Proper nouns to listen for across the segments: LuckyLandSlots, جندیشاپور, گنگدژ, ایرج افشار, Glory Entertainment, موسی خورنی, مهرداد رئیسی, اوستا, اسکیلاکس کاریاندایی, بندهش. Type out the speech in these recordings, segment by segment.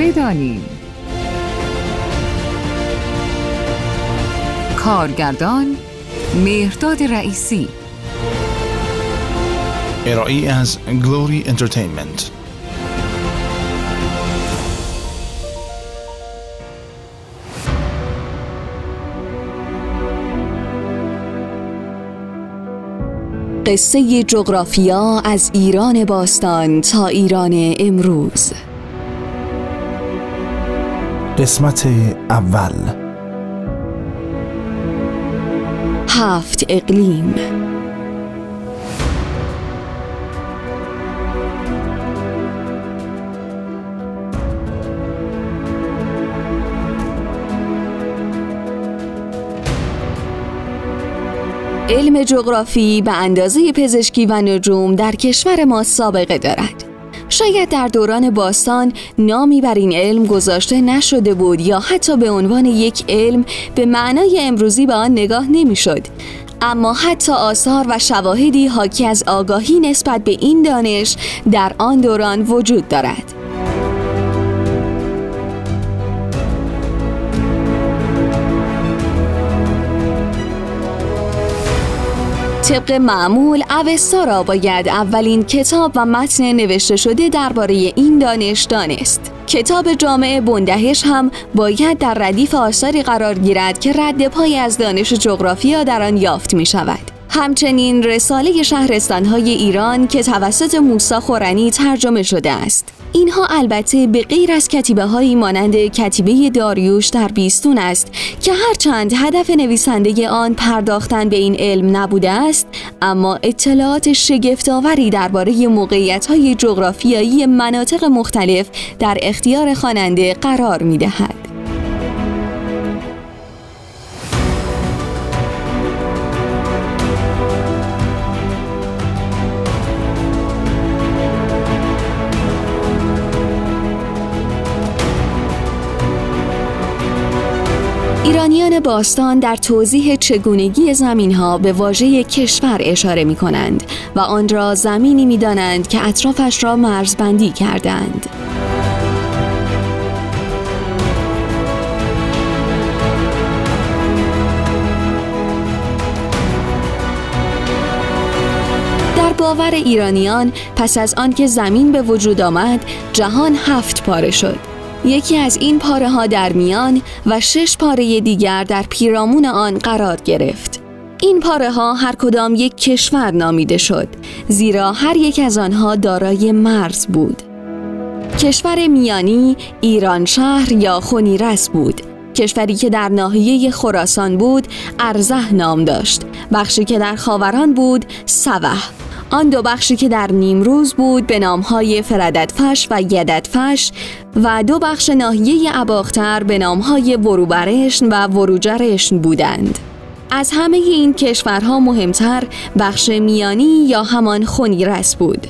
بدانیم کارگردان مهرداد رئیسی، ارائه‌ای از گلوری انترتینمنت. قصه جغرافیا از ایران باستان تا ایران امروز. قسمت اول، 7 اقلیم. علم جغرافی به اندازه پزشکی و نجوم در کشور ما سابقه دارد. شاید در دوران باستان نامی بر این علم گذاشته نشده بود یا حتی به عنوان یک علم به معنای امروزی به آن نگاه نمی‌شد. اما حتی آثار و شواهدی حاکی از آگاهی نسبت به این دانش در آن دوران وجود دارد. طبق معمول اوستا را باید اولین کتاب و متن نوشته شده درباره این دانش دانست. کتاب جامع بندهش هم باید در ردیف آثاری قرار گیرد که رد پای از دانش جغرافیا در آن یافت می شود. همچنین رساله شهرستان‌های ایران که توسط موسی خورنی ترجمه شده است. اینها البته به غیر از کتیبه‌هایی مانند کتیبه داریوش در بیستون است که هرچند هدف نویسنده آن پرداختن به این علم نبوده است، اما اطلاعات شگفت‌آوری درباره موقعیت‌های جغرافیایی مناطق مختلف در اختیار خواننده قرار می‌دهد. ایرانیان باستان در توضیح چگونگی زمین‌ها به واژه کشور اشاره می‌کنند و آن را زمینی می‌دانند که اطرافش را مرزبندی کردند. در باور ایرانیان پس از آن که زمین به وجود آمد، جهان 7 پاره شد. یکی از این پاره ها در میان و 6 پاره دیگر در پیرامون آن قرار گرفت. این پاره ها هر کدام یک کشور نامیده شد، زیرا هر یک از آنها دارای مرز بود. کشور میانی ایران شهر یا خونیرس بود. کشوری که در ناحیه خراسان بود ارزه نام داشت. بخشی که در خاوران بود سوه. آن 2 بخشی که در نیمروز بود به نامهای فرددفش و یددفش و 2 بخش ناحیه اباختر به نامهای وروبرشن و وروجرشن بودند. از همه این کشورها مهمتر بخش میانی یا همان خونیرس بود.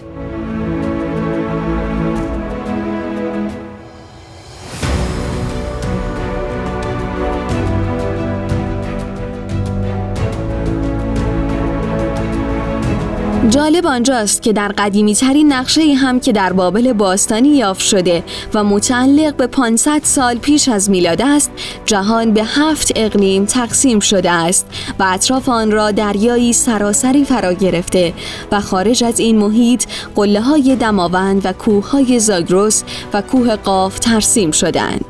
جالب آنجاست که در قدیمی ترین نقشه هم که در بابل باستانی یافت شده و متعلق به 500 سال پیش از میلاد است، جهان به 7 اقلیم تقسیم شده است و اطراف آن را دریایی سراسری فرا گرفته و خارج از این محیط قله‌های دماوند و کوه‌های زاگرس و کوه قاف ترسیم شدند.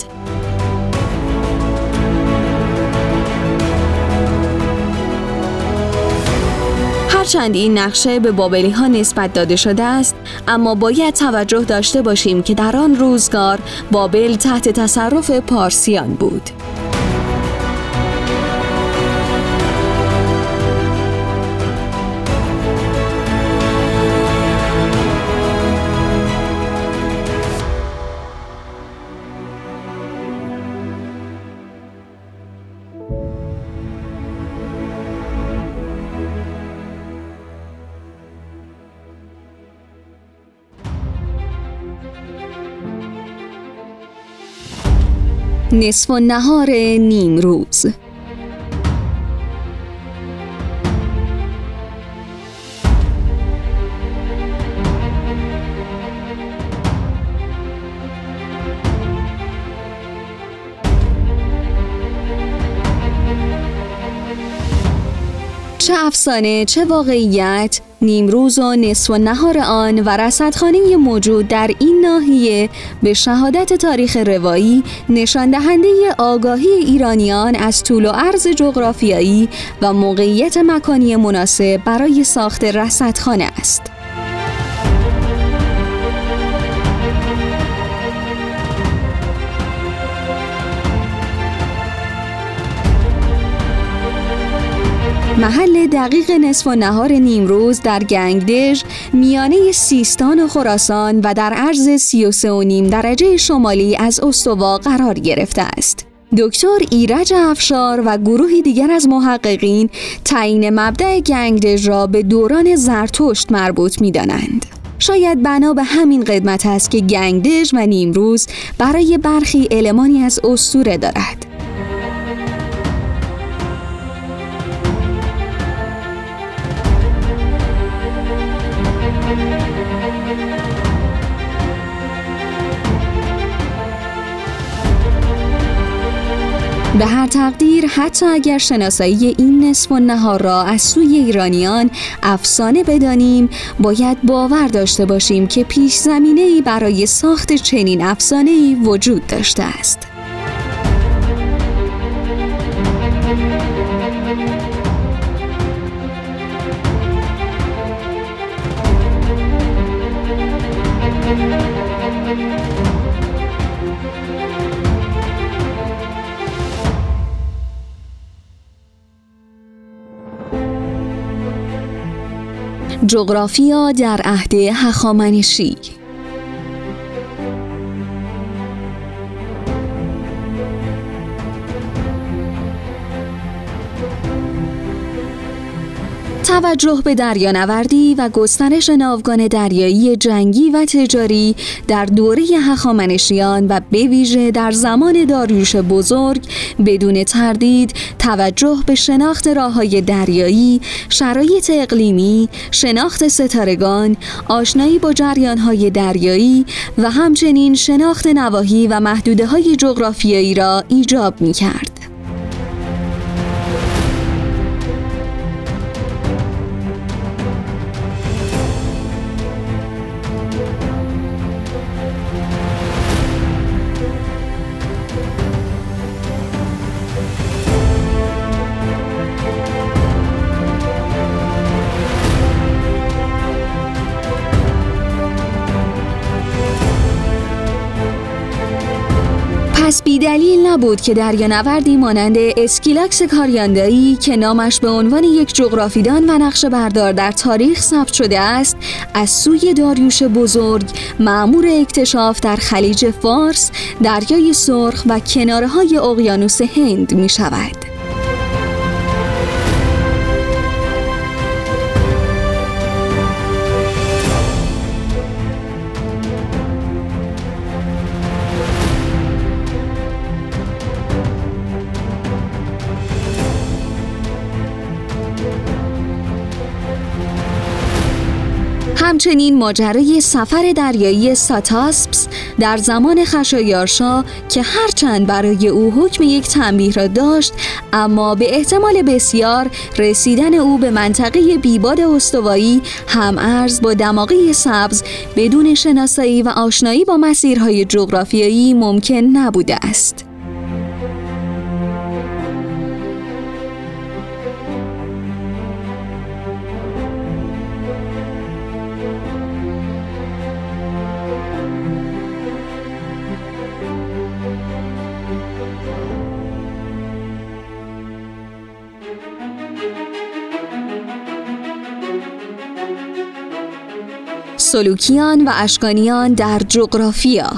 هرچند این نقشه به بابلی ها نسبت داده شده است، اما باید توجه داشته باشیم که در آن روزگار بابل تحت تصرف پارسیان بود. نصف نهار نیم روز. چه افسانه، چه واقعیت، نیمروز و نصف و نهار آن و رصدخانه موجود در این ناحیه به شهادت تاریخ روایی نشاندهنده آگاهی ایرانیان از طول و عرض جغرافیایی و موقعیت مکانی مناسب برای ساخت رصدخانه است. محل دقیق نصف و نهار نیمروز در گنگدژ میانه سیستان و خراسان و در عرض 33.5 درجه شمالی از استوا قرار گرفته است. دکتر ایرج افشار و گروهی دیگر از محققین تعیین مبدأ گنگدژ را به دوران زرتشت مربوط می‌دانند. شاید بنا به همین قدمت است که گنگدژ و نیمروز برای برخی المانی از اسطوره دارد. به هر تقدیر، حتی اگر شناسایی این نصف و نهار را از سوی ایرانیان افسانه بدانیم، باید باور داشته باشیم که پیش زمینه‌ای برای ساخت چنین افسانه‌ای وجود داشته است. جغرافیا در عهد هخامنشی. توجه به دریانوردی و گسترش ناوگان دریایی جنگی و تجاری در دوره هخامنشیان و به ویژه در زمان داریوش بزرگ، بدون تردید توجه به شناخت راه‌های دریایی، شرایط اقلیمی، شناخت ستارگان، آشنایی با جریان‌های دریایی و همچنین شناخت نواحی و محدوده‌های جغرافیایی را ایجاب می‌کرد. پس بی‌دلیل نبود که دریانوردی مانند اسکیلاکس کاریاندایی که نامش به عنوان یک جغرافیدان و نقشه‌بردار در تاریخ ثبت شده است، از سوی داریوش بزرگ مأمور اکتشاف در خلیج فارس، دریای سرخ و کناره‌های اقیانوس هند می‌شود. همچنین ماجرای سفر دریایی ساتاسپس در زمان خشایارشا که هرچند برای او حکم یک تنبیه را داشت، اما به احتمال بسیار رسیدن او به منطقه بیباد استوایی هم ارز با دماغه سبز بدون شناسایی و آشنایی با مسیرهای جغرافیایی ممکن نبوده است. سلوکیان و اشکانیان در جغرافیا.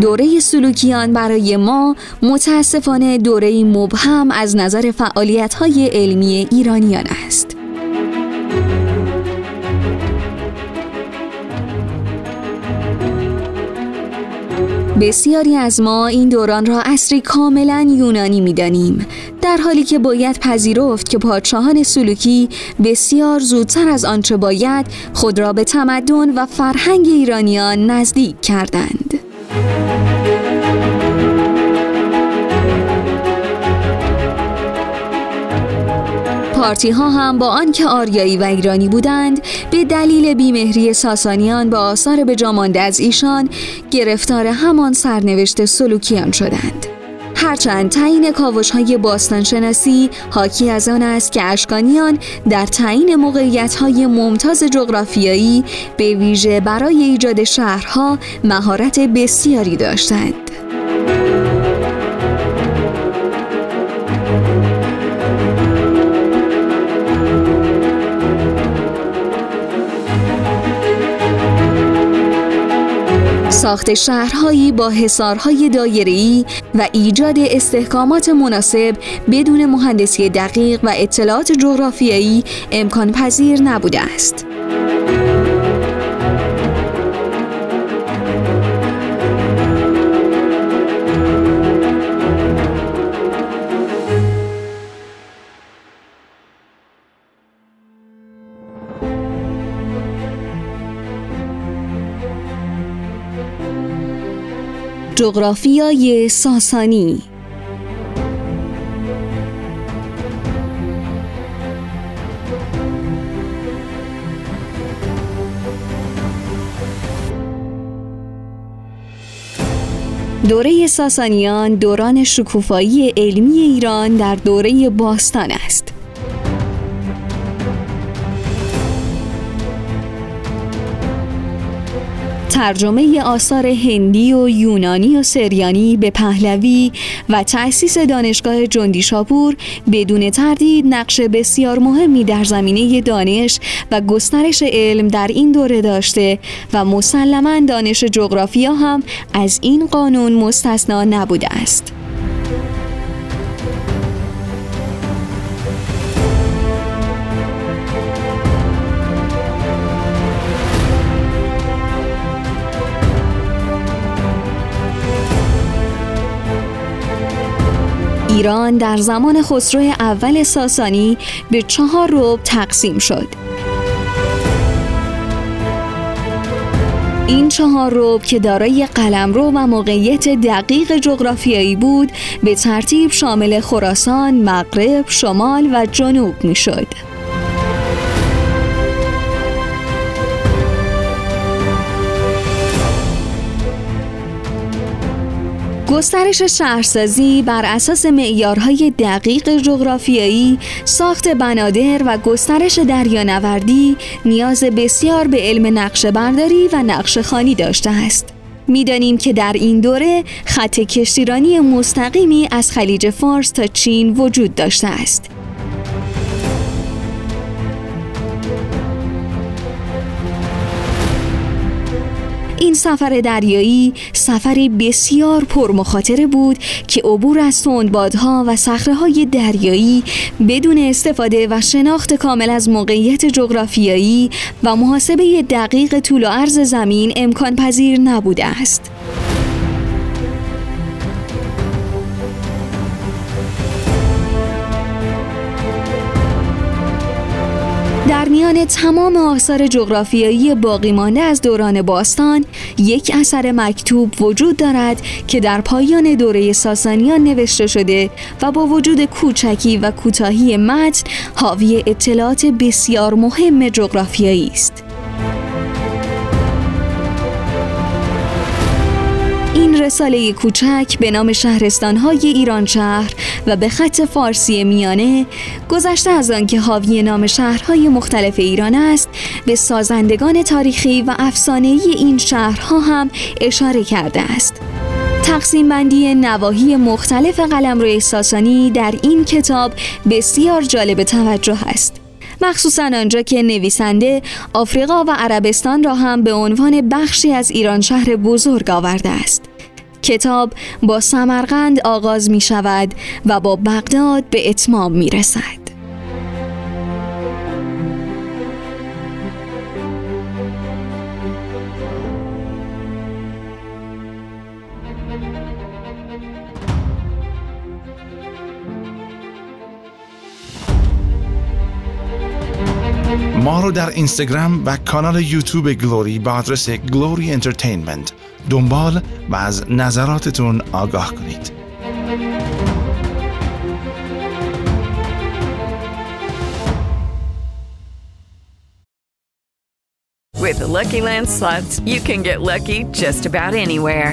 دوره سلوکیان برای ما متاسفانه دوره مبهم از نظر فعالیت‌های علمی ایرانیان است. بسیاری از ما این دوران را عصری کاملا یونانی می‌دانیم، در حالی که باید پذیرفت که پادشاهان سلوکی بسیار زودتر از آنچه باید خود را به تمدن و فرهنگ ایرانیان نزدیک کردند. پارتی‌ها هم با آنکه آریایی و ایرانی بودند، به دلیل بیمهری ساسانیان با آثار به جا مانده از ایشان گرفتار همان سرنوشت سلوکیان شدند. هرچند تعیین کاوش‌های باستانشناسی حاکی از آن است که اشکانیان در تعیین موقعیت‌های ممتاز جغرافیایی به ویژه برای ایجاد شهرها مهارت بسیاری داشتند. ساخت شهرهایی با حصارهای دایره‌ای و ایجاد استحکامات مناسب بدون مهندسی دقیق و اطلاعات جغرافیایی امکان پذیر نبوده است. جغرافیای ساسانی. دوره ساسانیان دوران شکوفایی علمی ایران در دوره باستان است. ترجمه آثار هندی و یونانی و سریانی به پهلوی و تأسیس دانشگاه جندیشاپور بدون تردید نقش بسیار مهمی در زمینه دانش و گسترش علم در این دوره داشته و مسلماً دانش جغرافیا هم از این قانون مستثنا نبوده است. ایران در زمان خسرو اول ساسانی به 4 ربع تقسیم شد. این 4 ربع که دارای قلمرو و موقعیت دقیق جغرافیایی بود، به ترتیب شامل خراسان، مغرب، شمال و جنوب میشد. گسترش شهرسازی بر اساس معیارهای دقیق جغرافیایی، ساخت بنادر و گسترش دریانوردی نیاز بسیار به علم نقشه‌برداری و نقشه‌خوانی داشته است. می‌دانیم که در این دوره خط کشتیرانی مستقیمی از خلیج فارس تا چین وجود داشته است. این سفر دریایی سفری بسیار پرمخاطره بود که عبور از سندبادها و صخره‌های دریایی بدون استفاده و شناخت کامل از موقعیت جغرافیایی و محاسبه دقیق طول و عرض زمین امکان پذیر نبوده است. در میان تمام آثار جغرافیایی باقی مانده از دوران باستان، یک اثر مکتوب وجود دارد که در پایان دوره ساسانیان نوشته شده و با وجود کوچکی و کوتاهی متن، حاوی اطلاعات بسیار مهم جغرافیایی است. این رساله کوچک به نام شهرستان‌های ایران شهر و به خط فارسی میانه، گذشته از آن که حاوی نام شهرهای مختلف ایران است، به سازندگان تاریخی و افسانه‌ای این شهرها هم اشاره کرده است. تقسیم بندی نواحی مختلف قلمرو ساسانی در این کتاب بسیار جالب توجه است. مخصوصاً آنجا که نویسنده آفریقا و عربستان را هم به عنوان بخشی از ایران شهر بزرگ آورده است. کتاب با سمرقند آغاز می شود و با بغداد به اتمام می رسد. ما رو در اینستاگرام و کانال یوتیوب گلوری با آدرس گلوری انترتینمنت دنبال و از نظراتتون آگاه کنید. With the Lucky Land Slots, you can get lucky just about anywhere.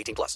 18 plus.